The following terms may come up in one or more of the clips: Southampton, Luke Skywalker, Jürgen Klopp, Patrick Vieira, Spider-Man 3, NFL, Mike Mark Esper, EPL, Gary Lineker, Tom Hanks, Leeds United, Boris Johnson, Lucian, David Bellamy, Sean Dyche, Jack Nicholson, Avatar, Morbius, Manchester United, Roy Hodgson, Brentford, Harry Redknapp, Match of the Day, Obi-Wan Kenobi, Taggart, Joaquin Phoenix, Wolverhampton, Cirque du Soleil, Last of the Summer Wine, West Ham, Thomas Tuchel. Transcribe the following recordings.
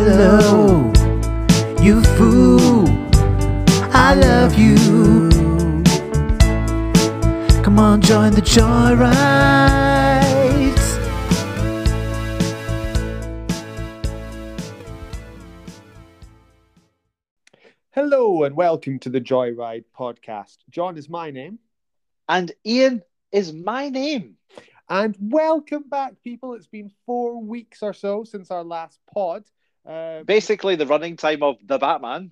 I love you, fool. I love you. Come on, join the Joyride. Hello and welcome to the Joyride podcast. John is my name. And Ian is my name. And welcome back, people. It's been 4 weeks or so since our last pod. Basically the running time of The Batman.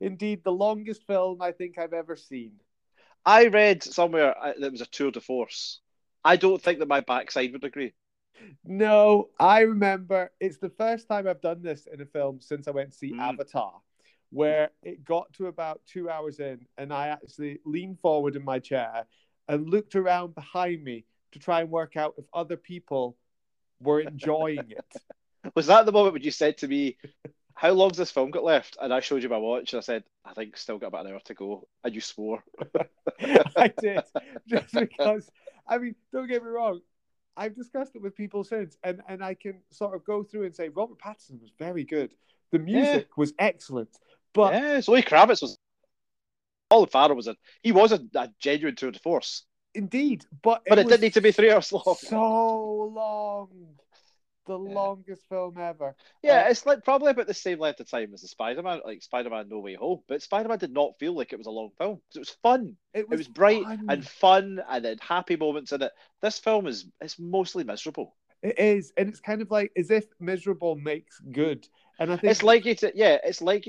Indeed. The longest film I think I've ever seen. I read somewhere that it was a tour de force. I don't think that my backside would agree. No, I remember. It's the first time I've done this in a film since I went to see Avatar, where it got to about 2 hours in and I actually leaned forward in my chair and looked around behind me to try and work out if other people were enjoying it. Was that the moment when you said to me, how long's this film got left? And I showed you my watch and I said, I think still got about an hour to go. And you swore. I did. Just because, I mean, don't get me wrong. I've discussed it with people since. And I can sort of go through and say, Robert Pattinson was very good. The music was excellent. But Zoe Kravitz was... Colin Farrell was a genuine tour de force. Indeed. But it didn't need to be 3 hours long. So long. The longest film ever. Yeah, it's like probably about the same length of time as the Spider-Man, like Spider-Man No Way Home. But Spider-Man did not feel like it was a long film. It was fun. It was bright and fun and had happy moments in it. This film is mostly miserable. It is. And it's kind of like as if miserable makes good. And I think it's like you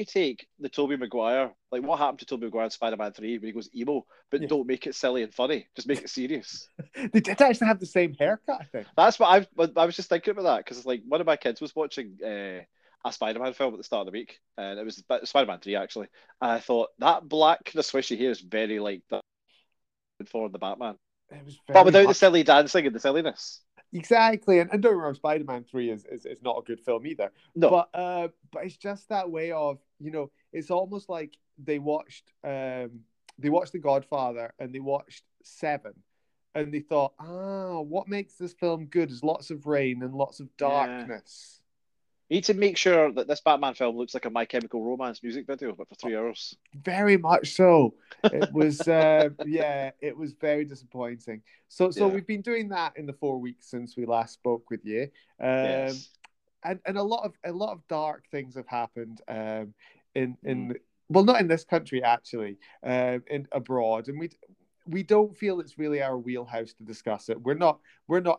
take the Tobey Maguire, like what happened to Tobey Maguire in Spider-Man 3 when he goes emo, but don't make it silly and funny, just make it serious. They did actually have the same haircut, I think. That's what I was just thinking about that, because it's like one of my kids was watching a Spider-Man film at the start of the week, and it was Spider-Man 3 actually, and I thought that black kind of swishy hair is very like that for the Batman. It was very but without the silly dancing and the silliness. Exactly, and don't remember, Spider-Man 3 is not a good film either. No, but it's just that way of, you know, it's almost like they watched The Godfather and they watched Seven, and they thought, what makes this film good is lots of rain and lots of darkness. You need to make sure that this Batman film looks like a My Chemical Romance music video, but for 3 hours. Very much so. It was, it was very disappointing. So we've been doing that in the 4 weeks since we last spoke with you, and a lot of dark things have happened not in this country actually, in abroad, and we don't feel it's really our wheelhouse to discuss it. We're not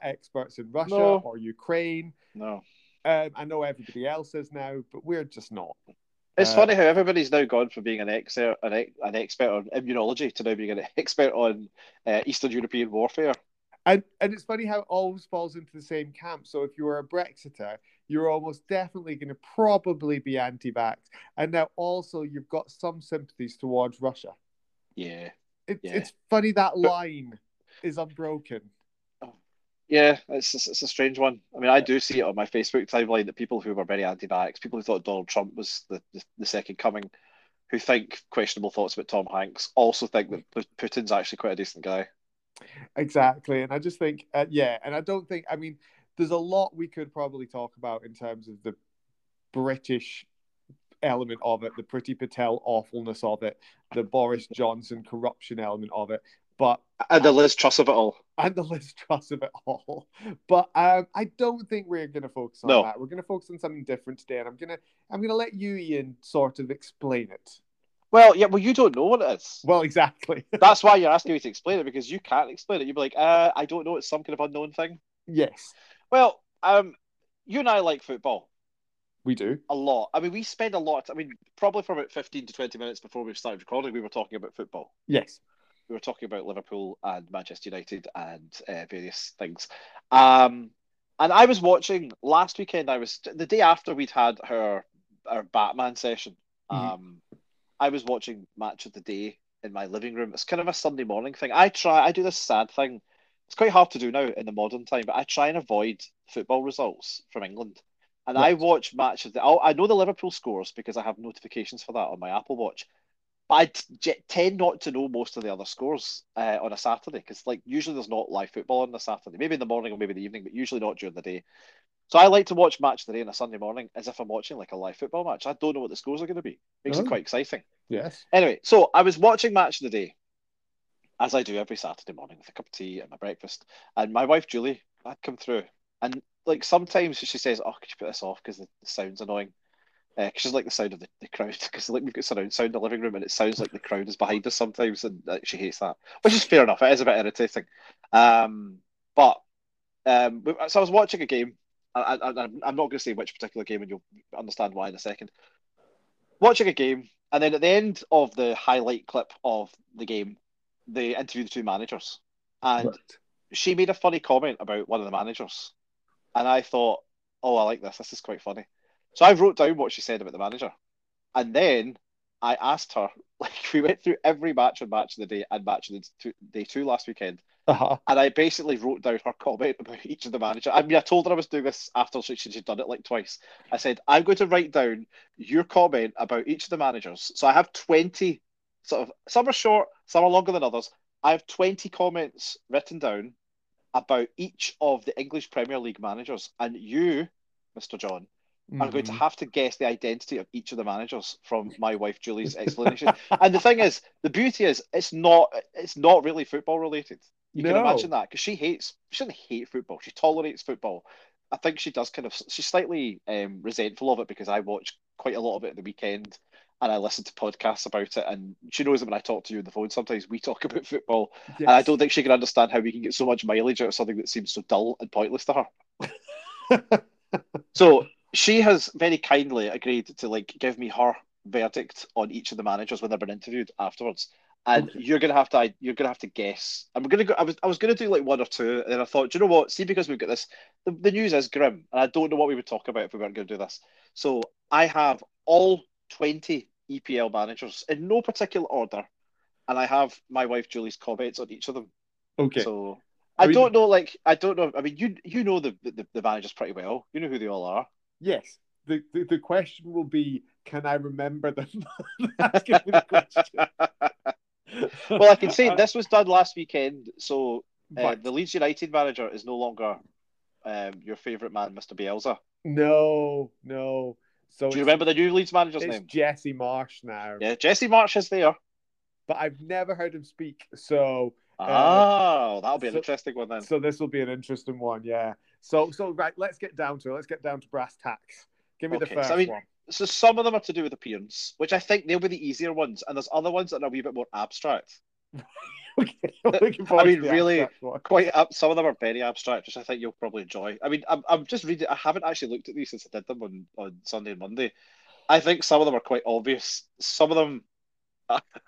experts in Russia or Ukraine. No. I know everybody else is now, but we're just not. It's funny how everybody's now gone from being an expert on immunology to now being an expert on Eastern European warfare. And it's funny how it always falls into the same camp. So if you were a Brexiter, you're almost definitely going to probably be anti-vax. And now also you've got some sympathies towards Russia. Yeah. It's funny that line is unbroken. Yeah, it's a strange one. I mean, I do see it on my Facebook timeline that people who were very anti-vax, people who thought Donald Trump was the second coming, who think questionable thoughts about Tom Hanks, also think that Putin's actually quite a decent guy. Exactly. And I just think, and I don't think, I mean, there's a lot we could probably talk about in terms of the British element of it, the Priti Patel awfulness of it, the Boris Johnson corruption element of it. And the Liz Truss of it all. But I don't think we're going to focus on that. We're going to focus on something different today, and I'm going to let you, Ian, sort of explain it. Well, yeah, you don't know what it is. Well, exactly. That's why you're asking me to explain it, because you can't explain it. You'd be like, I don't know, it's some kind of unknown thing. Yes. Well, you and I like football. We do. A lot. I mean, we spend a lot. I mean, probably for about 15 to 20 minutes before we started recording, we were talking about football. Yes. We were talking about Liverpool and Manchester United and various things. And I was watching last weekend. The day after we'd had our Batman session. I was watching Match of the Day in my living room. It's kind of a Sunday morning thing. I do this sad thing. It's quite hard to do now in the modern time, but I try and avoid football results from England. And I watch Match of the Day. I know the Liverpool scores because I have notifications for that on my Apple Watch. I tend not to know most of the other scores on a Saturday because, like, usually there's not live football on a Saturday. Maybe in the morning or maybe in the evening, but usually not during the day. So I like to watch Match of the Day on a Sunday morning as if I'm watching like a live football match. I don't know what the scores are going to be. Makes it quite exciting. Yes. Anyway, so I was watching Match of the Day, as I do every Saturday morning with a cup of tea and my breakfast. And my wife, Julie, had come through. And like sometimes she says, oh, could you put this off because the sound's annoying. Because she's like the sound of the crowd, because like we've got surround sound in the living room and it sounds like the crowd is behind us sometimes, and she hates that, which is fair enough. It is a bit irritating. So I was watching a game. I'm not going to say which particular game, and you'll understand why in a second. Watching a game, and then at the end of the highlight clip of the game, they interviewed the two managers, and she made a funny comment about one of the managers, and I thought, oh, I like this. This is quite funny. So I wrote down what she said about the manager, and then I asked her. Like, we went through every match on Match of the Day and Match of the Day 2 last weekend, and I basically wrote down her comment about each of the managers. I mean, I told her I was doing this after she'd done it like twice. I said, I'm going to write down your comment about each of the managers. So I have 20, sort of, some are short, some are longer than others. I have 20 comments written down about each of the English Premier League managers, and you, Mr. John, I'm going to have to guess the identity of each of the managers from my wife Julie's explanation. And the thing is, the beauty is, it's not really football related. You can imagine that, because she doesn't hate football. She tolerates football. I think she does she's slightly resentful of it, because I watch quite a lot of it at the weekend and I listen to podcasts about it. And she knows that when I talk to you on the phone, sometimes we talk about football. Yes. And I don't think she can understand how we can get so much mileage out of something that seems so dull and pointless to her. So she has very kindly agreed to like give me her verdict on each of the managers when they've been interviewed afterwards. And you're gonna have to guess. I'm gonna go. I was gonna do like one or two, and then I thought, do you know what? See, because we've got this. The news is grim, and I don't know what we would talk about if we weren't gonna do this. So I have all 20 EPL managers in no particular order, and I have my wife Julie's comments on each of them. Okay. So I don't know. I mean, you know the managers pretty well. You know who they all are. Yes, the question will be, can I remember them? That's going to be the question. Well, I can say this was done last weekend, so the Leeds United manager is no longer your favourite man, Mr. Bielsa. No. So do you remember the new Leeds manager's name? It's Jesse Marsch now. Yeah, Jesse Marsch is there. But I've never heard him speak, so... that'll be an interesting one then. So this will be an interesting one, yeah. So right, let's get down to brass tacks. Give me the first one. So some of them are to do with appearance, which I think they'll be the easier ones, and there's other ones that are a wee bit more abstract. I mean, really, some of them are very abstract, which I think you'll probably enjoy. I mean, I'm just reading. I haven't actually looked at these since I did them on Sunday and Monday. I think some of them are quite obvious. Some of them,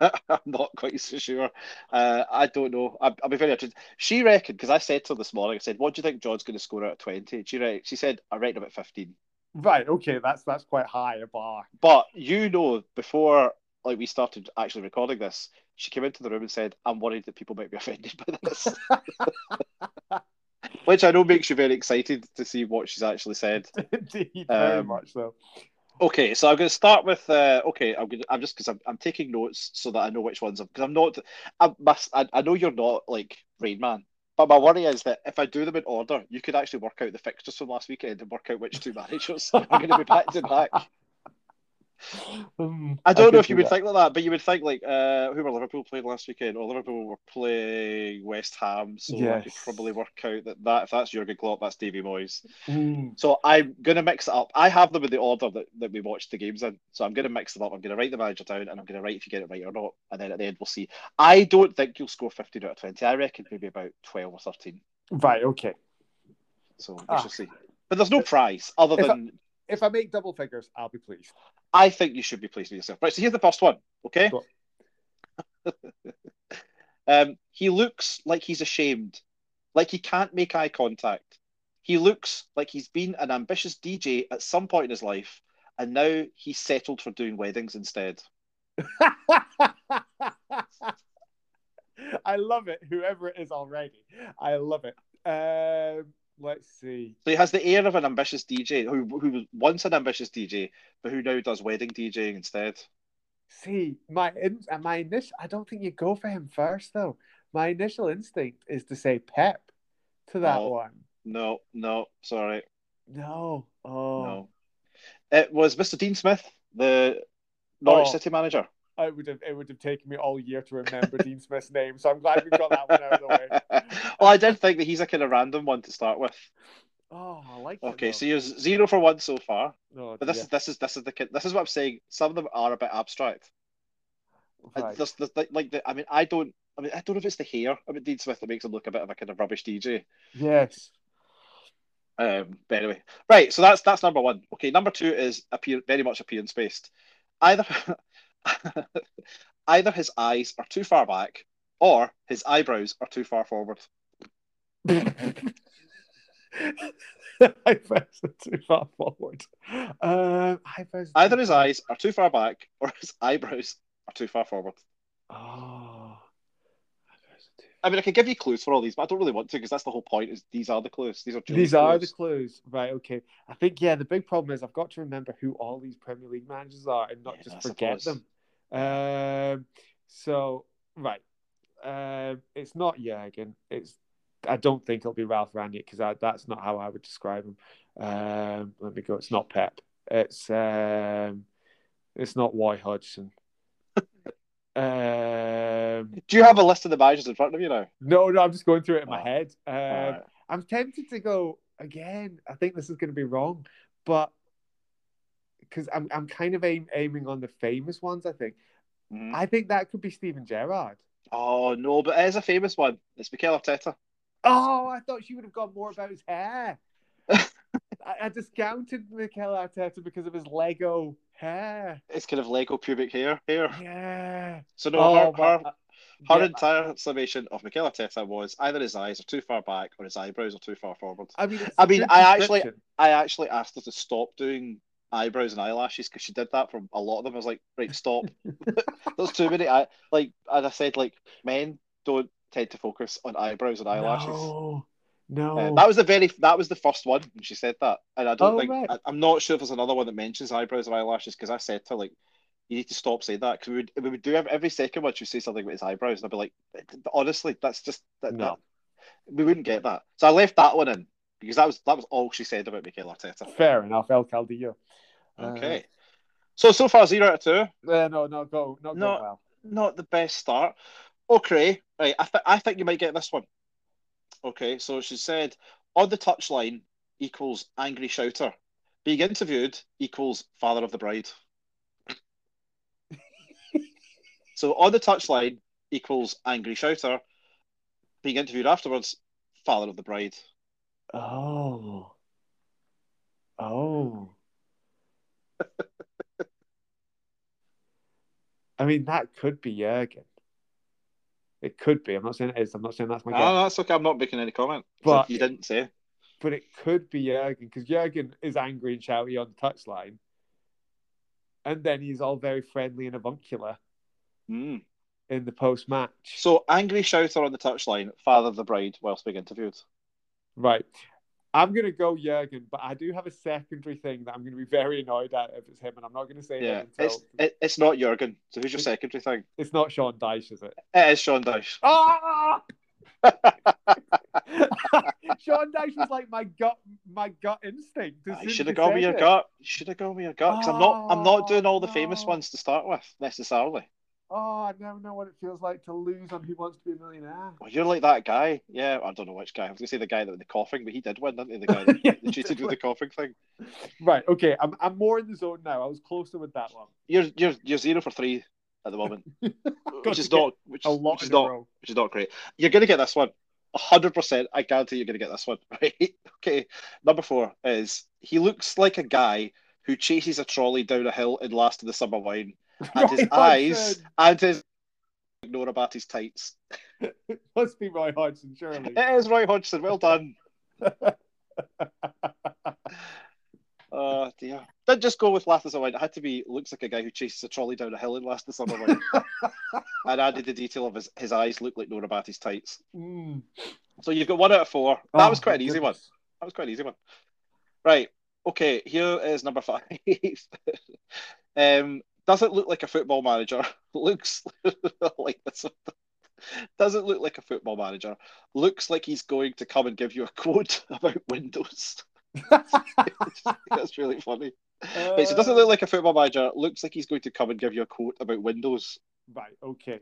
I'm not quite so sure. I don't know. I'll be very interested. She reckoned, because I said to her this morning, I said, what do you think John's going to score out of 20? She said, I reckon about 15. Right, okay, that's quite high a bar. But you know, before like we started actually recording this, she came into the room and said, I'm worried that people might be offended by this. Which I know makes you very excited to see what she's actually said. Indeed, very much so. Okay, so I'm going to start with. I'm just because I'm taking notes so that I know which ones. Because I'm not. I know you're not like Rain Man, but my worry is that if I do them in order, you could actually work out the fixtures from last weekend and work out which two managers are going to be back to back. I don't know if you would think like that, but you would think like who were Liverpool playing last weekend, or Liverpool were playing West Ham, so you probably work out that if that's Jürgen Klopp, that's Davey Moyes. So I'm going to mix it up. I have them in the order that we watched the games in, so I'm going to mix them up. I'm going to write the manager down, and I'm going to write if you get it right or not, and then at the end we'll see. I don't think you'll score 15 out of 20. I reckon maybe about 12 or 13. Right, okay. So we shall see. But there's no prize other than... If I make double figures, I'll be pleased. I think you should be pleased with yourself. Right, so here's the first one, okay? Cool. He looks like he's ashamed, like he can't make eye contact. He looks like he's been an ambitious DJ at some point in his life, and now he's settled for doing weddings instead. I love it, whoever it is already. I love it. Let's see. So he has the air of an ambitious DJ who was once an ambitious DJ, but who now does wedding DJing instead. See, I don't think you go for him first though. My initial instinct is to say Pep to that one. No, sorry. No. Oh. No. It was Mr. Dean Smith, the Norwich City manager. It would have taken me all year to remember Dean Smith's name, so I'm glad we got that one out of the way. Well, I did think that he's a kind of random one to start with. Oh, I like that. Okay, so you're 0 for 1 so far. Oh, but this is what I'm saying. Some of them are a bit abstract. Right. I don't know if it's the hair. I mean, Dean Smith that makes him look a bit of a kind of rubbish DJ. Yes. But anyway, right. So that's number one. Okay, number two is very much appearance based. Either his eyes are too far back, or his eyebrows are too far forward. Eyebrows are too far forward. Either his eyes are too far back, or his eyebrows are too far forward. Oh. I mean, I can give you clues for all these, but I don't really want to because that's the whole point. Is these are the clues. These are the clues. Right, okay. I think, yeah, the big problem is I've got to remember who all these Premier League managers are and not just forget them. Right. It's not Jürgen. I don't think it'll be Ralf Rangnick because that's not how I would describe him. Let me go. It's not Pep. It's not Roy Hodgson. Do you have a list of the managers in front of you now? No, I'm just going through it in my head. Right. I'm tempted to go again. I think this is going to be wrong, but because I'm kind of aiming on the famous ones. I think. I think that could be Steven Gerrard. Oh no, but it is a famous one. It's Mikel Arteta. Oh, I thought she would have gone more about his hair. I discounted Mikel Arteta because of his Lego hair. It's kind of Lego pubic hair. Yeah. So no, her entire summation of Mikel Arteta was either his eyes are too far back or his eyebrows are too far forward. I actually asked her to stop doing eyebrows and eyelashes because she did that for a lot of them. I was like, right, stop. There's too many. As I said, men don't tend to focus on eyebrows and eyelashes. No. That was the first one, and she said that. And I don't think right. I'm not sure if there's another one that mentions eyebrows or eyelashes because I said to her, you need to stop saying that because we would do every second one she would say something about his eyebrows, and I'd be like, honestly, that's just we wouldn't get that. So I left that one in because that was all she said about Mikel Arteta. Fair enough, El Caldillo. Okay, so far 0 out of 2. Not going well. Not the best start. Okay, right. I think you might get this one. Okay, so she said, on the touchline equals angry shouter. Being interviewed equals father of the bride. So on the touchline equals angry shouter. Being interviewed afterwards, father of the bride. Oh. I mean, that could be Jürgen. It could be. I'm not saying it is. I'm not saying that's my guess. No, that's okay. I'm not making any comment. But you didn't say. But it could be Jürgen because Jürgen is angry and shouty on the touchline, and then he's all very friendly and avuncular in the post-match. So angry shouter on the touchline, father of the bride, whilst being interviewed. Right. I'm going to go Jürgen, but I do have a secondary thing that I'm going to be very annoyed at if it's him, and I'm not going to say that until... It's not Jürgen. So who's your secondary thing? It's not Sean Dyche, is it? It is Sean Dyche. Oh! Sean Dyche was like my gut instinct. You should have gone with your gut. You should have gone with your gut, because I'm not doing all the famous ones to start with, necessarily. Oh, I never know what it feels like to lose on Who Wants to Be a Millionaire. Well, you're like that guy. Yeah, I don't know which guy. I was going to say the guy that with the coughing, but he did win, didn't he? The guy that yeah, cheated with the coughing thing. Right, okay. I'm more in the zone now. I was closer with that one. You're 0 for 3 at the moment, which is not great. You're going to get this one. 100%. I guarantee you're going to get this one. Right? Okay. Number 4 is, he looks like a guy who chases a trolley down a hill in Last of the Summer Wine. And Roy his Hodgson. Eyes and his ignore about his tights. It must be Roy Hodgson, surely. It is Roy Hodgson. Well done. Oh dear! Don't just go with Last of the Summer Wine. It had to be looks like a guy who chases a trolley down a hill in Last of the Summer Wine. And added the detail of his eyes look like Nora Batty's tights. So you've got 1 out of 4. That was quite an easy one. Right. Okay. Here is number 5. Doesn't look like a football manager. Doesn't look like a football manager. Looks like he's going to come and give you a quote about windows. That's really funny. Right, so it doesn't look like a football manager. Looks like he's going to come and give you a quote about windows. Right, okay.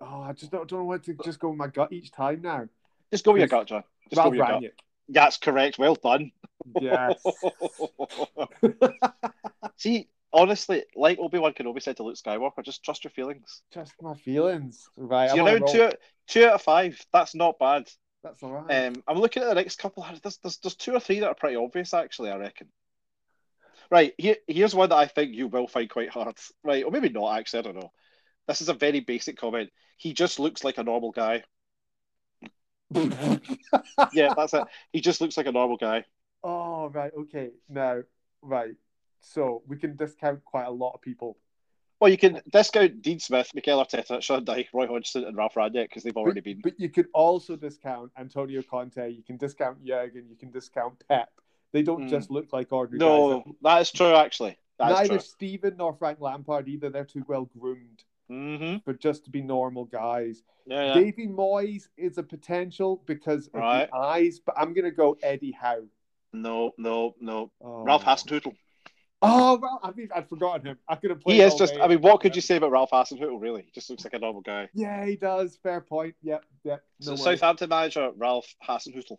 Oh, I just don't want to just go with my gut each time now. Just go with your gut, John. Just Ralph go with your gut. That's correct. Well done. Yes. See, honestly, like Obi-Wan Kenobi said to Luke Skywalker, just trust your feelings. Trust my feelings. Right. So you're now two out of five. That's not bad. That's all right. I'm looking at the next couple. There's two or three that are pretty obvious, actually, I reckon. Right. Here's one that I think you will find quite hard. Right. Or maybe not, actually. I don't know. This is a very basic comment. He just looks like a normal guy. Yeah, that's it. He just looks like a normal guy. Oh, right. Okay. Now, right. So we can discount quite a lot of people. Well, you can discount Dean Smith, Mikel Arteta, Sean Dyche, Roy Hodgson and Ralf Rangnick because they've already been. But you could also discount Antonio Conte. You can discount Jürgen. You can discount Pep. They don't just look like ordinary guys. No, that is true, actually. Neither Steven nor Frank Lampard either. They're too well-groomed. Mm-hmm. But just to be normal guys. Yeah. Davey Moyes is a potential because of the eyes, but I'm going to go Eddie Howe. No. Ralph Hasenhüttl. Oh, well, I mean, I'd forgotten him. I could have played. He is just, I mean, what could you say about Ralf Hasenhüttl, really? He just looks like a normal guy. Yeah, he does. Fair point. Yep. No, so Southampton manager, Ralf Hasenhüttl.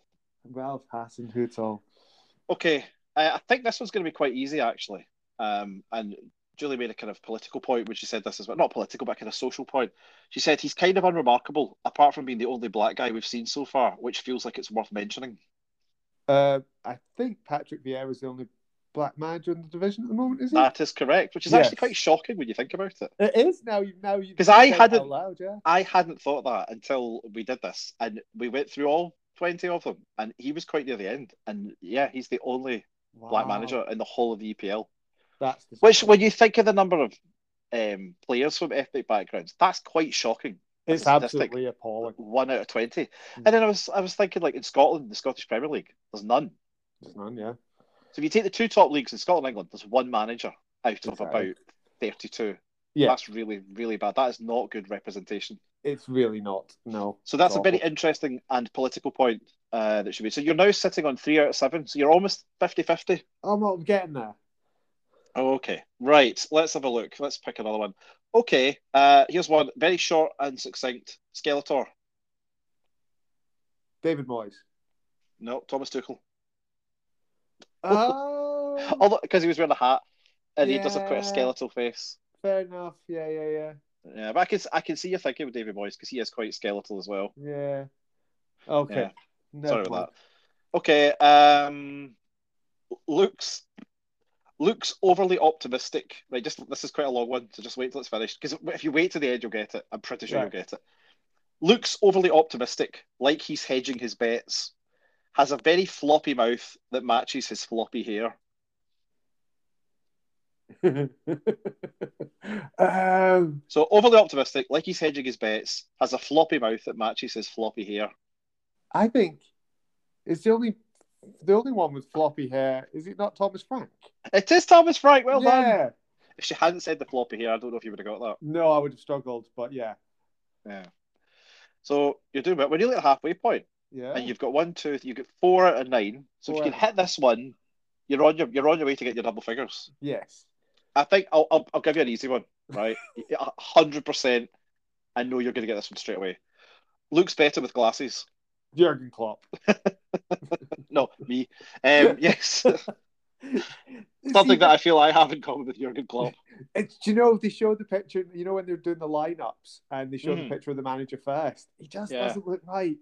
Okay. I think this one's going to be quite easy, actually. And Julie made a kind of political point when she said this as well. Not political, but a kind of social point. She said he's kind of unremarkable, apart from being the only black guy we've seen so far, which feels like it's worth mentioning. I think Patrick Vieira is the only black manager in the division at the moment, isn't he? That is correct, which is actually quite shocking when you think about it. It is now you because I hadn't thought that until we did this, and we went through all 20 of them, and he was quite near the end, and he's the only black manager in the whole of the EPL. Which, when you think of the number of players from ethnic backgrounds, that's quite shocking. It's absolutely appalling. 1 out of 20. Mm-hmm. And then I was thinking, like in Scotland, the Scottish Premier League, there's none. There's none, yeah. So if you take the two top leagues in Scotland and England, there's one manager out of about 32. Yeah. That's really, really bad. That is not good representation. It's really not, no. So that's a very interesting and political point that should be. So you're now sitting on 3 out of 7, so you're almost 50-50. I'm getting there. Oh, okay. Right. Let's have a look. Let's pick another one. Okay. Here's one. Very short and succinct. Skeletor. David Moyes. No, Thomas Tuchel. Although, because he was wearing a hat and he does have quite a skeletal face. Fair enough. Yeah. Yeah, but I can see you thinking with David Moyes because he is quite skeletal as well. Yeah. Okay. Yeah. No Sorry about that. Okay. Luke's overly optimistic. Right, this is quite a long one, so just wait till it's finished. Because if you wait to the end, you'll get it. I'm pretty sure you'll get it. Luke's overly optimistic, like he's hedging his bets. Has a very floppy mouth that matches his floppy hair. So overly optimistic, like he's hedging his bets. Has a floppy mouth that matches his floppy hair. I think it's the only one with floppy hair, is it not Thomas Frank? It is Thomas Frank, well done. If she hadn't said the floppy hair, I don't know if you would have got that. No, I would have struggled, but yeah. Yeah. So you're doing it. We're nearly at the halfway point. Yeah. And you've got 4 out of 9. So if you can hit this one, you're on your way to get your double figures. Yes. I think I'll give you an easy one, right? 100%. I know you're going to get this one straight away. Looks better with glasses. Jürgen Klopp. No, me. Yes. Something that I feel I have in common with Jürgen Klopp. Do you know, they show the picture, you know, when they're doing the lineups and they show the picture of the manager first. He just doesn't look right.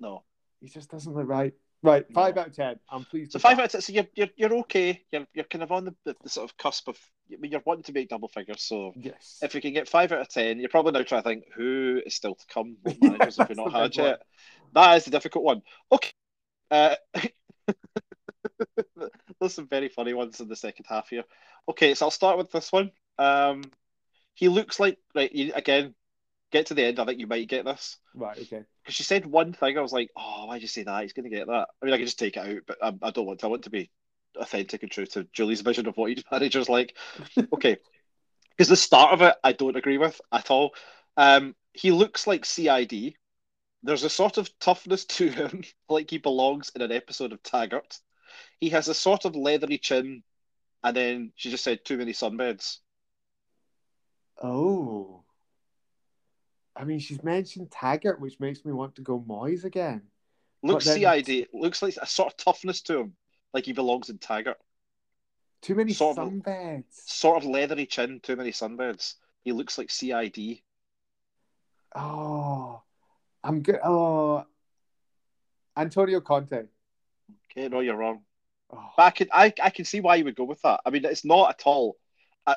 No. He just doesn't look right. Right, 5 out of 10. I'm pleased. So 5 out of 10. So you're okay. You're kind of on the sort of cusp of. I mean, you're wanting to make double figures. So yes, if you can get 5 out of 10, you're probably now trying to think who is still to come. What managers have we not had yet? That is the difficult one. Okay. There's some very funny ones in the second half here. Okay, so I'll start with this one. He looks like Get to the end, I think you might get this. Right, okay. Because she said one thing, I was like, oh, why'd you say that? He's going to get that. I mean, I can just take it out, but I don't want to. I want to be authentic and true to Julie's vision of what each manager's like. Okay. Because the start of it, I don't agree with at all. He looks like CID. There's a sort of toughness to him, like he belongs in an episode of Taggart. He has a sort of leathery chin, and then she just said too many sunbeds. Oh. I mean, she's mentioned Taggart, which makes me want to go Moyes again. Looks then... CID. Looks like a sort of toughness to him, like he belongs in Taggart. Too many sunbeds. Sort of leathery chin, too many sunbeds. He looks like CID. Oh, I'm good. Oh, Antonio Conte. Okay, no, you're wrong. Oh. But I can see why you would go with that. I mean, it's not at all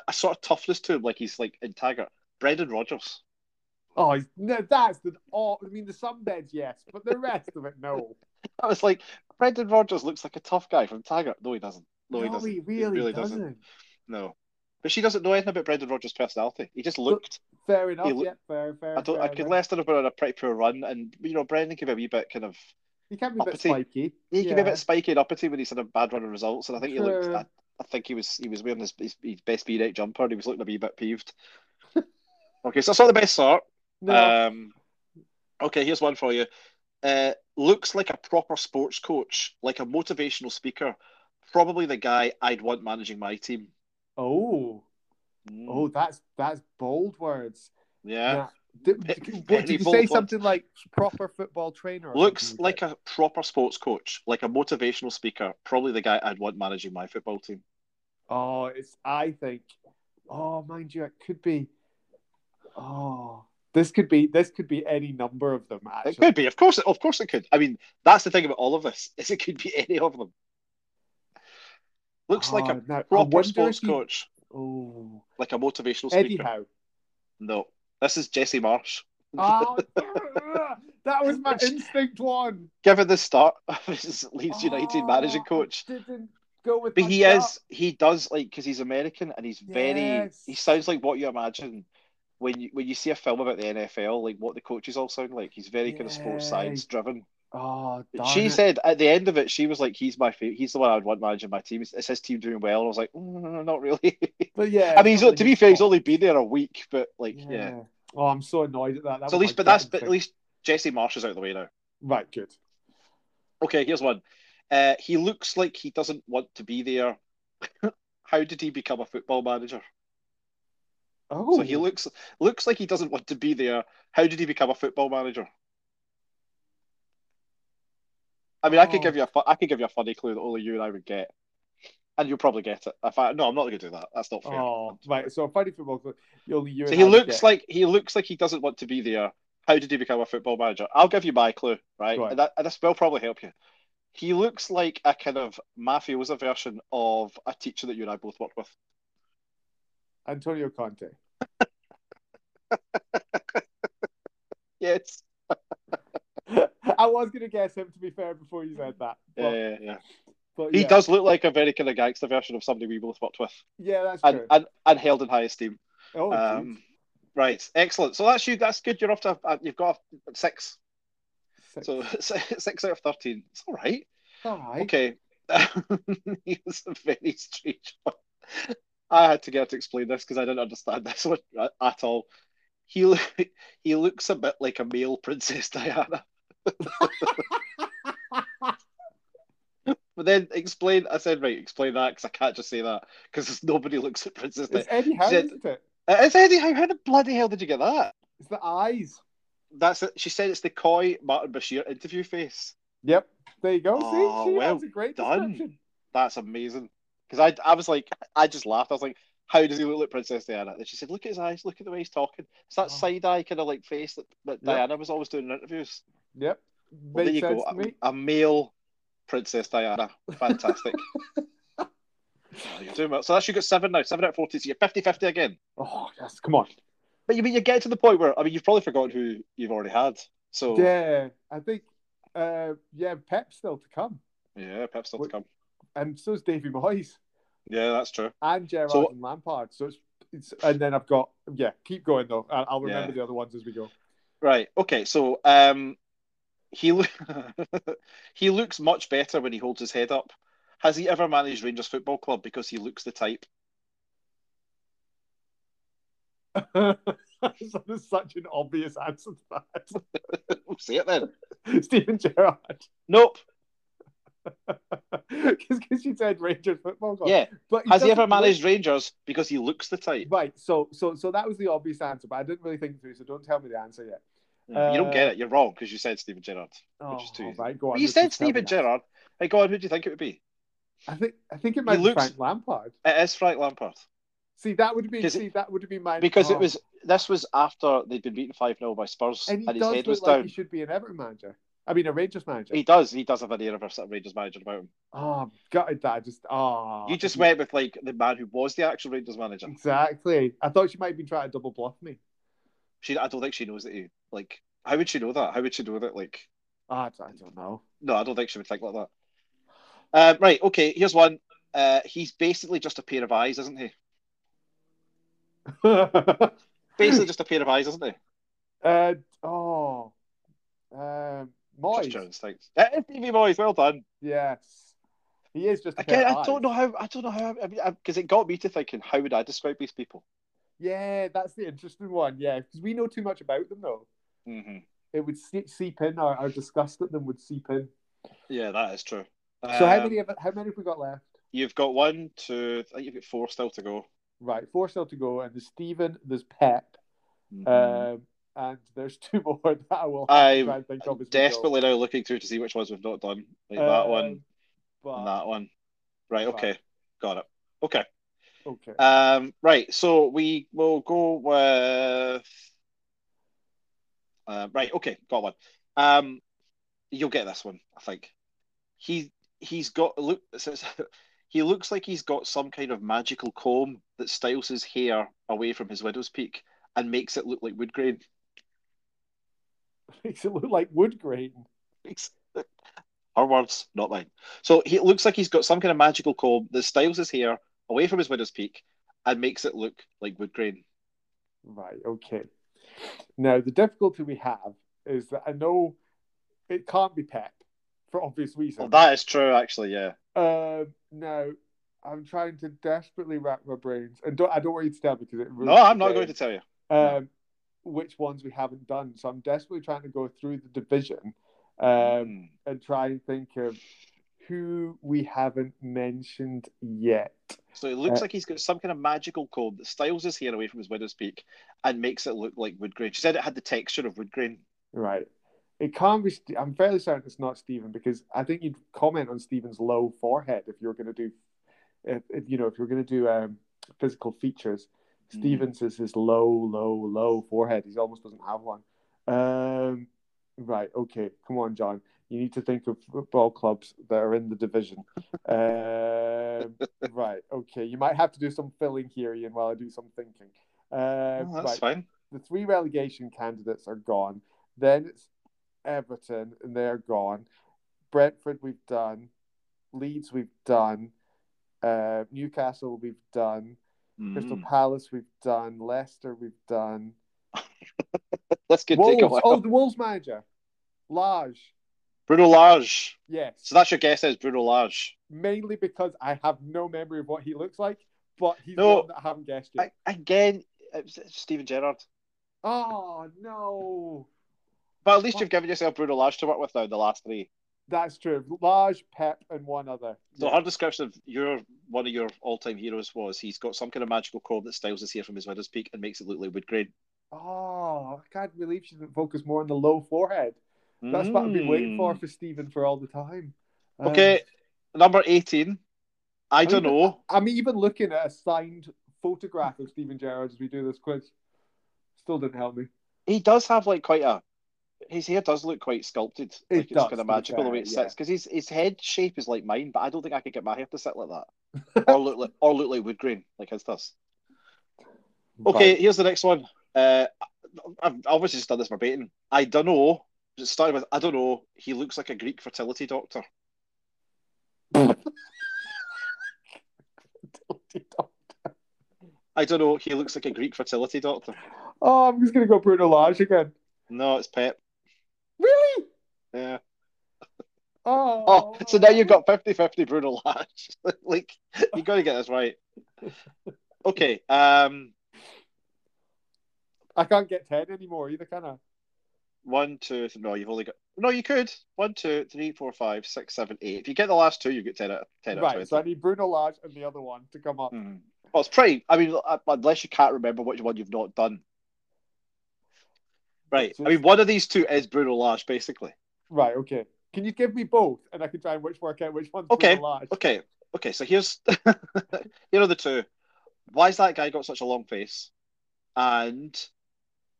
a sort of toughness to him, like he's like in Taggart. Brendan Rodgers. Oh, no, that's the... Oh, I mean, the sunbeds, yes, but the rest of it, no. I was like, Brendan Rodgers looks like a tough guy from Taggart. No, he doesn't. No, he doesn't. He really doesn't. No. But she doesn't know anything about Brendan Rodgers' personality. He just looked... Fair enough, fair. I could Leicester have been on a pretty poor run, and, you know, Brendan can be a bit kind of... He can be a bit spiky. He can be a bit spiky and uppity when he's had a bad run of results, and I think he looked... I think he was wearing his best V-neck jumper, and he was looking to be a bit peeved. Okay, so that's not the best sort. No. Okay, here's one for you. Looks like a proper sports coach, like a motivational speaker. Probably the guy I'd want managing my team. Oh, that's bold words. Yeah. Did you say something like proper football trainer? Looks like a proper sports coach, like a motivational speaker. Probably the guy I'd want managing my football team. Oh, mind you, it could be. Oh. This could be any number of them, actually. It could be. Of course it could. I mean, that's the thing about all of this, is it could be any of them. Looks like a proper sports coach. Oh. Like a motivational speaker. Eddie Howe. No. This is Jesse Marsch. Oh, that was my instinct one. Given the start, this is Leeds United managing coach. Because he's American and he sounds like what you imagine. When you see a film about the NFL, like what the coaches all sound like, he's very kind of sports science driven. Oh, she said at the end of it, she was like, "He's my favorite. He's the one I would want managing my team. It's his team doing well." And I was like, "Not really." But yeah, I mean, he's only been there a week, but like, yeah. Oh, I'm so annoyed at that. But at least Jesse Marsch is out of the way now. Right, good. Okay, here's one. He looks like he doesn't want to be there. How did he become a football manager? Oh. So he looks like he doesn't want to be there. How did he become a football manager? I mean, I could give you a funny clue that only you and I would get, and you'll probably get it. No, I'm not going to do that. That's not fair. Oh, right. So a funny football clue. He looks like he doesn't want to be there. How did he become a football manager? I'll give you my clue, right? And this will probably help you. He looks like a kind of mafiosa version of a teacher that you and I both worked with. Antonio Conte. Yes. I was going to guess him, to be fair, before you said that. But, yeah. But he does look like a very kind of gangster version of somebody we both worked with. Yeah, that's true. And held in high esteem. Oh, right. Excellent. So that's you. That's good. You're off to... You've got six. So 6 out of 13. It's all right. Okay. It was a very strange one. I had to get to explain this because I didn't understand this one at all. He looks a bit like a male Princess Diana. But then explain. I said, right, explain that, because I can't just say that because nobody looks at Princess Diana. It's Eddie Howe, isn't it? It's Eddie Howe. How the bloody hell did you get that? It's the eyes. That's it. She said it's the coy Martin Bashir interview face. Yep. There you go. Oh, see, well, that's a great description. That's amazing. Because I was like, I just laughed. I was like, how does he look like Princess Diana? And she said, look at his eyes, look at the way he's talking. It's that side-eye kind of like face that Diana was always doing in interviews. Yep. Well, there you go. A male Princess Diana. Fantastic. Oh, you're doing well. So that's you got 7 now. 7 out of 40. So you're 50-50 again. Oh, yes. Come on. But you get to the point where, I mean, you've probably forgotten who you've already had. So yeah, I think, Pep's still to come. Yeah, Pep's still to come. And so is Davey Moyes. Yeah, that's true. And Gerrard and Lampard. So it's and then I've got keep going though. I'll remember the other ones as we go. Right. Okay. So he looks much better when he holds his head up. Has he ever managed Rangers Football Club? Because he looks the type. That is such an obvious answer to that. Say it then. Steven Gerrard. Nope. Because you said Rangers football club. Yeah. But has he ever managed Rangers? Because he looks the type. Right. So that was the obvious answer, but I didn't really think through. So don't tell me the answer yet. You don't get it. You're wrong because you said Steven Gerrard, which is too easy. Right, go on, you said Steven Gerrard. Hey, go on. Who do you think it would be? I think it might be Frank Lampard. It is Frank Lampard. See, that would be mine. Because this was after they'd been beaten 5-0 by Spurs, and his head was down. He should be an Everton manager. I mean, a Rangers manager. He does have an air of a Rangers manager about him. Oh, I'm gutted that. You just went with like the man who was the actual Rangers manager. Exactly. I thought she might have been trying to double bluff me. I don't think she knows that you like. How would she know that? How would she know that? Like, I don't know. No, I don't think she would think like that. Right. Okay. Here's one. He's basically just a pair of eyes, isn't he? Basically, just a pair of eyes, isn't he? Moyes. Davey Moyes. Well done. Yes, he is just. I don't know how. I mean, because it got me to thinking, how would I describe these people? Yeah, that's the interesting one. Yeah, because we know too much about them, though. Mm-hmm. It would seep in. Our disgust at them would seep in. Yeah, that is true. So how many have we got left? You've got one, two. I think you've got four still to go. Right, four still to go, and there's Steven, there's Pep, and there's two more that I will have to try and think of. I'm desperately now looking through to see which ones we've not done, like that one and that one. Right, okay, got it. Okay. Right, so we will go with. Right, okay, got one. You'll get this one, I think. He's got look. He looks like he's got some kind of magical comb that styles his hair away from his widow's peak and makes it look like wood grain. Makes it look like wood grain? Our words, not mine. So he looks like he's got some kind of magical comb that styles his hair away from his widow's peak and makes it look like wood grain. Right, okay. Now, the difficulty we have is that I know it can't be Pep for obvious reasons. Well, that is true, actually, yeah. No, I'm trying to desperately rack my brains, and I don't want you to tell me because it ruins. No, I'm not going to tell you. Which ones we haven't done? So I'm desperately trying to go through the division, and try and think of who we haven't mentioned yet. So it looks like he's got some kind of magical comb that styles his hair away from his widow's peak and makes it look like wood grain. She said it had the texture of wood grain. Right. It can't be. I'm fairly certain it's not Stephen because I think you'd comment on Stephen's low forehead if you're going to do, if you're going to do physical features. Stephen's is his low forehead. He almost doesn't have one. Right. Okay. Come on, John. You need to think of football clubs that are in the division. Right. Okay. You might have to do some filling here, Ian, while I do some thinking. Fine. The three relegation candidates are gone. Then it's Everton, and they're gone. Brentford, we've done. Leeds, we've done. Newcastle, we've done. Crystal Palace, we've done. Leicester, we've done. That's good. Wolves. The Wolves manager. Lage. Bruno Lage. Yes. So that's your guess is Bruno Lage. Mainly because I have no memory of what he looks like, but he's one that I haven't guessed yet. It's Steven Gerrard. Oh, no. But at least you've given yourself Bruno Lage to work with now in the last three. That's true. Lage, Pep, and one other. So her description of one of your all-time heroes was he's got some kind of magical comb that styles his hair from his widow's peak and makes it look like wood grain. Oh, I can't believe she didn't focus more on the low forehead. That's what I've been waiting for Stephen for all the time. Okay, number 18. I don't know. I'm even looking at a signed photograph of Steven Gerrard as we do this quiz. Still didn't help me. He does have like quite a... His hair does look quite sculpted. It's kind of magical the way it sits because his head shape is like mine, but I don't think I could get my hair to sit like that or look like wood grain like his does. Okay, here's the next one. I've obviously just done this for baiting. I don't know. It started with I don't know. He looks like a Greek fertility doctor. Fertility doctor. I don't know. He looks like a Greek fertility doctor. Oh, I'm just gonna go Bruno Lage again. No, it's Pep. Really? Yeah. Oh, so now you've got 50-50 Bruno Lage. Like, you've got to get this right. Okay. I can't get 10 anymore either, can I? One, two, three, four, five, six, seven, eight. If you get the last two, you get 10 out of 10. Right, so I need Bruno Lage and the other one to come up. Mm. Well, it's pretty... I mean, unless you can't remember which one you've not done. Right, so, I mean, one of these two is Bruno Lage, basically. Right, okay. Can you give me both? And I can try and work out which one's Bruno Lage. Okay, so here are the two. Why's that guy got such a long face? And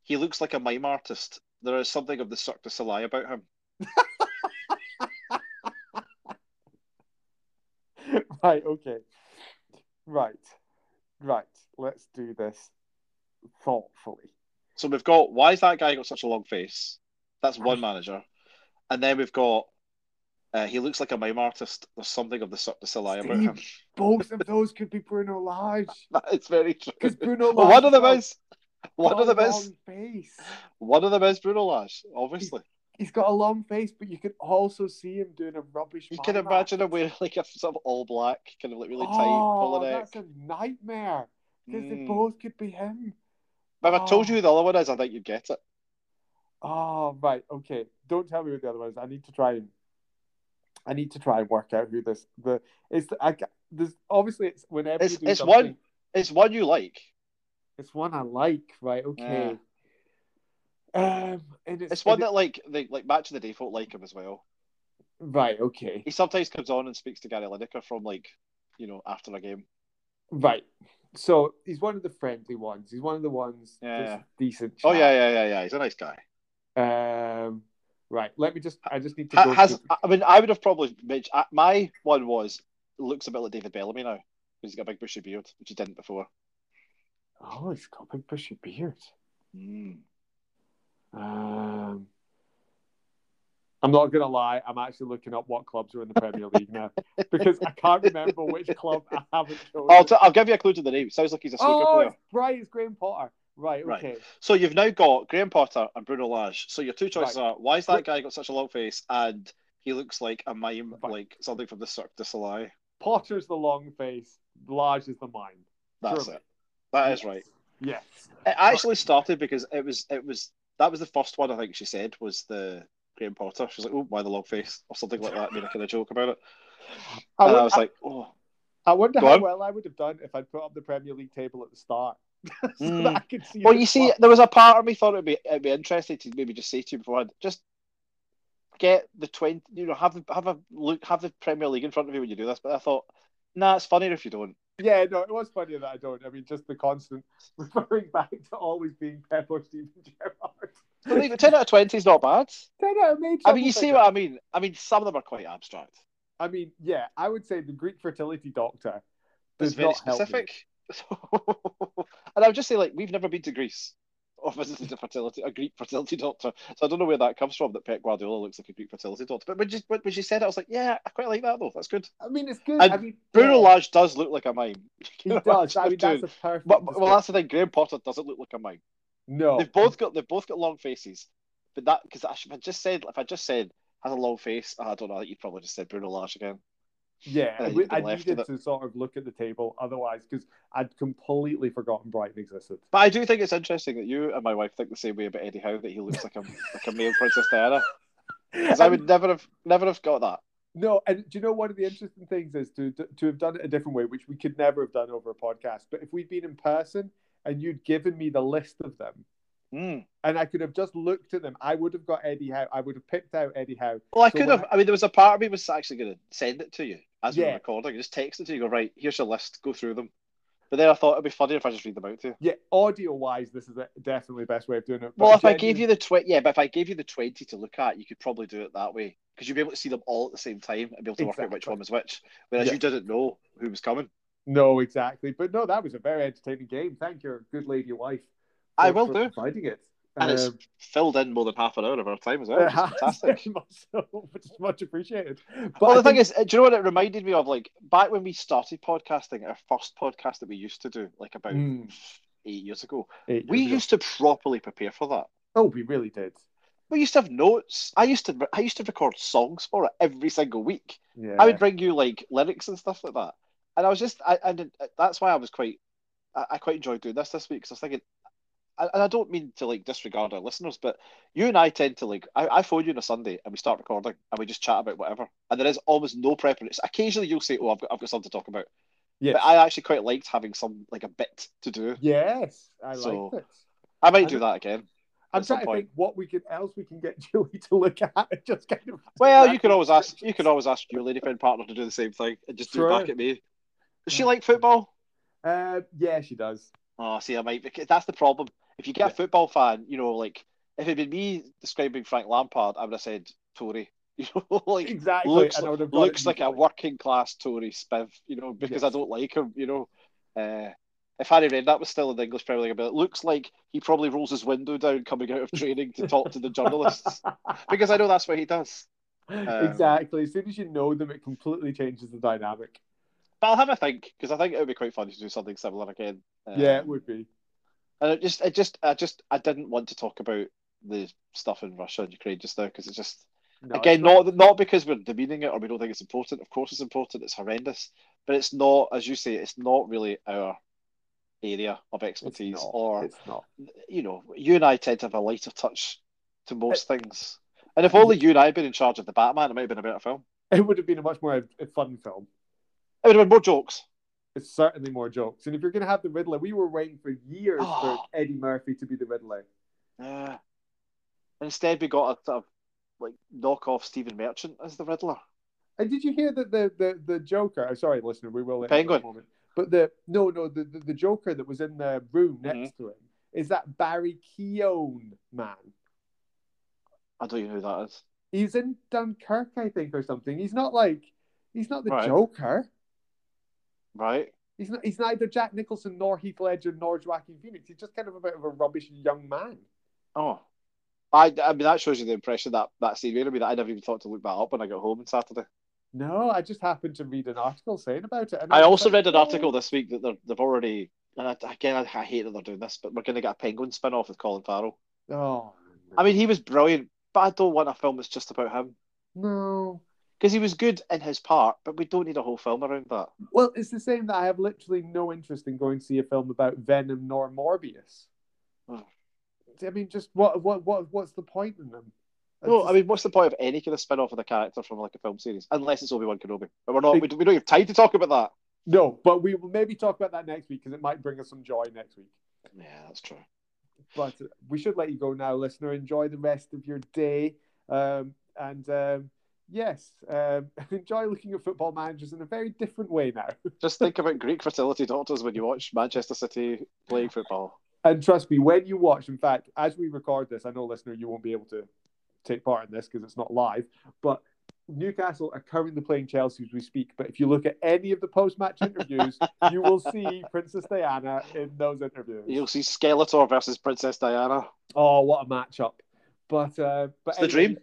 he looks like a mime artist. There is something of the Cirque du Soleil about him. Right, okay. Right. Let's do this thoughtfully. So we've got, why's that guy got such a long face? That's one manager. And then we've got, he looks like a mime artist. There's something of the Cirque du Soleil about him. Both of those could be Bruno Lage. It's very true. Because Bruno Lage... One of them is Bruno Lage, obviously. He's got a long face, but you can also see him doing a rubbish. You can imagine him wearing like a sort of all black, kind of like really tight polo neck. That's a nightmare. Because they both could be him. But if I told you who the other one is, I think you'd get it. Oh, right, okay. Don't tell me what the other one is. I need to try and work out who this. It's one you like. It's one I like, right? Okay. Yeah. And it's one that like Match of the Day folk like him as well. Right. Okay. He sometimes comes on and speaks to Gary Lineker from after a game. Right. So he's one of the friendly ones. He's one of the ones that's decent. Chat. Oh yeah. He's a nice guy. Right. I just need to go. I would have probably mentioned my one was looks a bit like David Bellamy now because he's got a big bushy beard, which he didn't before. Oh, he's got a big bushy beard. Mm. I'm not going to lie. I'm actually looking up what clubs are in the Premier League now because I can't remember which club I haven't chosen. I'll give you a clue to the name. It sounds like he's a snooker player. Right, it's Graham Potter. Right, okay. Right. So you've now got Graham Potter and Bruno Lage. So your two choices are, why is that guy got such a long face and he looks like a mime, like something from the Cirque du Soleil? Potter's the long face. Lage is the mime. That's it. That is right. Yes. It actually started because that was the first one I think she said was the Graham Potter. She was like, oh, why the long face? Or something like that, made a kind of joke about it. I wonder how well I would have done if I'd put up the Premier League table at the start. So that I could see. Well, there was a part of me thought it'd be interesting to maybe just say to you beforehand, just get the 20, have the Premier League in front of you when you do this. But I thought, nah, it's funnier if you don't. Yeah, no, it was funny that I don't. I mean, just the constant referring back to always being Pep or Steven Gerrard. Well, even 10 out of 20 is not bad. 10 out of major. I mean, you see what I mean? I mean, some of them are quite abstract. I mean, yeah, I would say the Greek fertility doctor is very specific. And I would just say, like, we've never been to Greece or visited a Greek fertility doctor. So I don't know where that comes from, that Pep Guardiola looks like a Greek fertility doctor. But when she said it, I was like, yeah, I quite like that, though. That's good. I mean, it's good. And Bruno Lage does look like a mime. He does. I mean, that's a perfect... Well, that's the thing. Graham Potter doesn't look like a mime. No. They've both got long faces. But that... Because if I just said, has a long face, I don't know, I think you'd probably just said Bruno Lage again. Yeah, I needed to sort of look at the table otherwise because I'd completely forgotten Brighton existed. But I do think it's interesting that you and my wife think the same way about Eddie Howe, that he looks like a like a male Princess Diana. Because I would never have got that. No, and do you know one of the interesting things is to have done it a different way, which we could never have done over a podcast. But if we'd been in person and you'd given me the list of them, and I could have just looked at them, I would have got Eddie Howe. I would have picked out Eddie Howe. Well, there was a part of me was actually going to send it to you. As we were recording, just text it to you, go, right, here's your list, go through them. But then I thought it'd be funnier if I just read them out to you. Yeah, audio-wise, this is definitely the best way of doing it. But well, if I gave you the 20 to look at, you could probably do it that way. Because you'd be able to see them all at the same time and be able to work out which one was which. Whereas you didn't know who was coming. No, exactly. But no, that was a very entertaining game. Thank your good lady wife. I will do. Providing it. And it's filled in more than half an hour of our time as well. It's fantastic. Which is much appreciated. But the thing is, do you know what it reminded me of? Like, back when we started podcasting, our first podcast that we used to do, like about 8 years ago, used to properly prepare for that. Oh, we really did. We used to have notes. I used to record songs for it every single week. Yeah. I would bring you, like, lyrics and stuff like that. And I was just... that's why I quite enjoyed doing this week, because I was thinking... and I don't mean to like disregard our listeners, but you and I tend to like, I phone you on a Sunday and we start recording and we just chat about whatever, and there is almost no preparation. Occasionally you'll say, "Oh, I've got something to talk about." Yes. But I actually quite liked having some like a bit to do. Yes, liked it. I might do that again. I'm trying to think what else we can get Julie to look at and just kind of. Well, you can always ask your lady friend partner to do the same thing and just do it back at me. Does she like football? Yeah, she does. Oh, see, I might, because that's the problem. If you get a football fan, you know, like if it'd been me describing Frank Lampard, I would have said Tory. You know, like exactly. Looks like a working class Tory spiv. You know, because I don't like him. You know. If Harry Redknapp was still in the English Premier League, it looks like he probably rolls his window down coming out of training to talk to the journalists, because I know that's what he does. Exactly. As soon as you know them, it completely changes the dynamic. But I'll have a think, because I think it would be quite fun to do something similar again. Yeah, it would be. And I didn't want to talk about the stuff in Russia and Ukraine just now, because it's just. No, again, not because we're demeaning it or we don't think it's important. Of course, it's important. It's horrendous, but it's not, as you say, it's not really our area of expertise, you know, you and I tend to have a lighter touch to most things. And if only you and I had been in charge of The Batman, it might have been a better film. It would have been a much more fun film. It would have been more jokes. It's certainly more jokes. And if you're going to have the Riddler, we were waiting for years for Eddie Murphy to be the Riddler. Instead, we got a sort of like knockoff Steven Merchant as the Riddler. And did you hear that the Joker? I'm sorry, listener, we will. Penguin. In a moment. But the Joker that was in the room next to him is that Barry Keoghan man. I don't even know who that is. He's in Dunkirk, I think, or something. He's not the Joker. Right. He's neither Jack Nicholson nor Heath Ledger nor Joaquin Phoenix. He's just kind of a bit of a rubbish young man. Oh. I mean, that shows you the impression that scene made on me, that I never even thought to look that up when I got home on Saturday. No, I just happened to read an article saying about it. And I also read an article this week that they've already, and I hate that they're doing this, but we're going to get a Penguin spin-off with Colin Farrell. Oh, no. I mean, he was brilliant, but I don't want a film that's just about him. No. Because he was good in his part, but we don't need a whole film around that. Well, it's the same that I have literally no interest in going to see a film about Venom nor Morbius. Oh. I mean, just what's the point in them? No, I mean, what's the point of any kind of spin-off of the character from like a film series, unless it's Obi-Wan Kenobi? But we don't have time to talk about that. No, but we will maybe talk about that next week, because it might bring us some joy next week. Yeah, that's true. But we should let you go now, listener. Enjoy the rest of your day, enjoy looking at football managers in a very different way now. Just think about Greek fertility doctors when you watch Manchester City playing football. And trust me, when you watch, in fact, as we record this, I know, listener, you won't be able to take part in this because it's not live, but Newcastle are currently playing Chelsea as we speak. But if you look at any of the post-match interviews, you will see Princess Diana in those interviews. You'll see Skeletor versus Princess Diana. Oh, what a matchup! But it's the dream.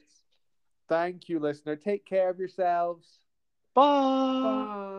Thank you, listener. Take care of yourselves. Bye.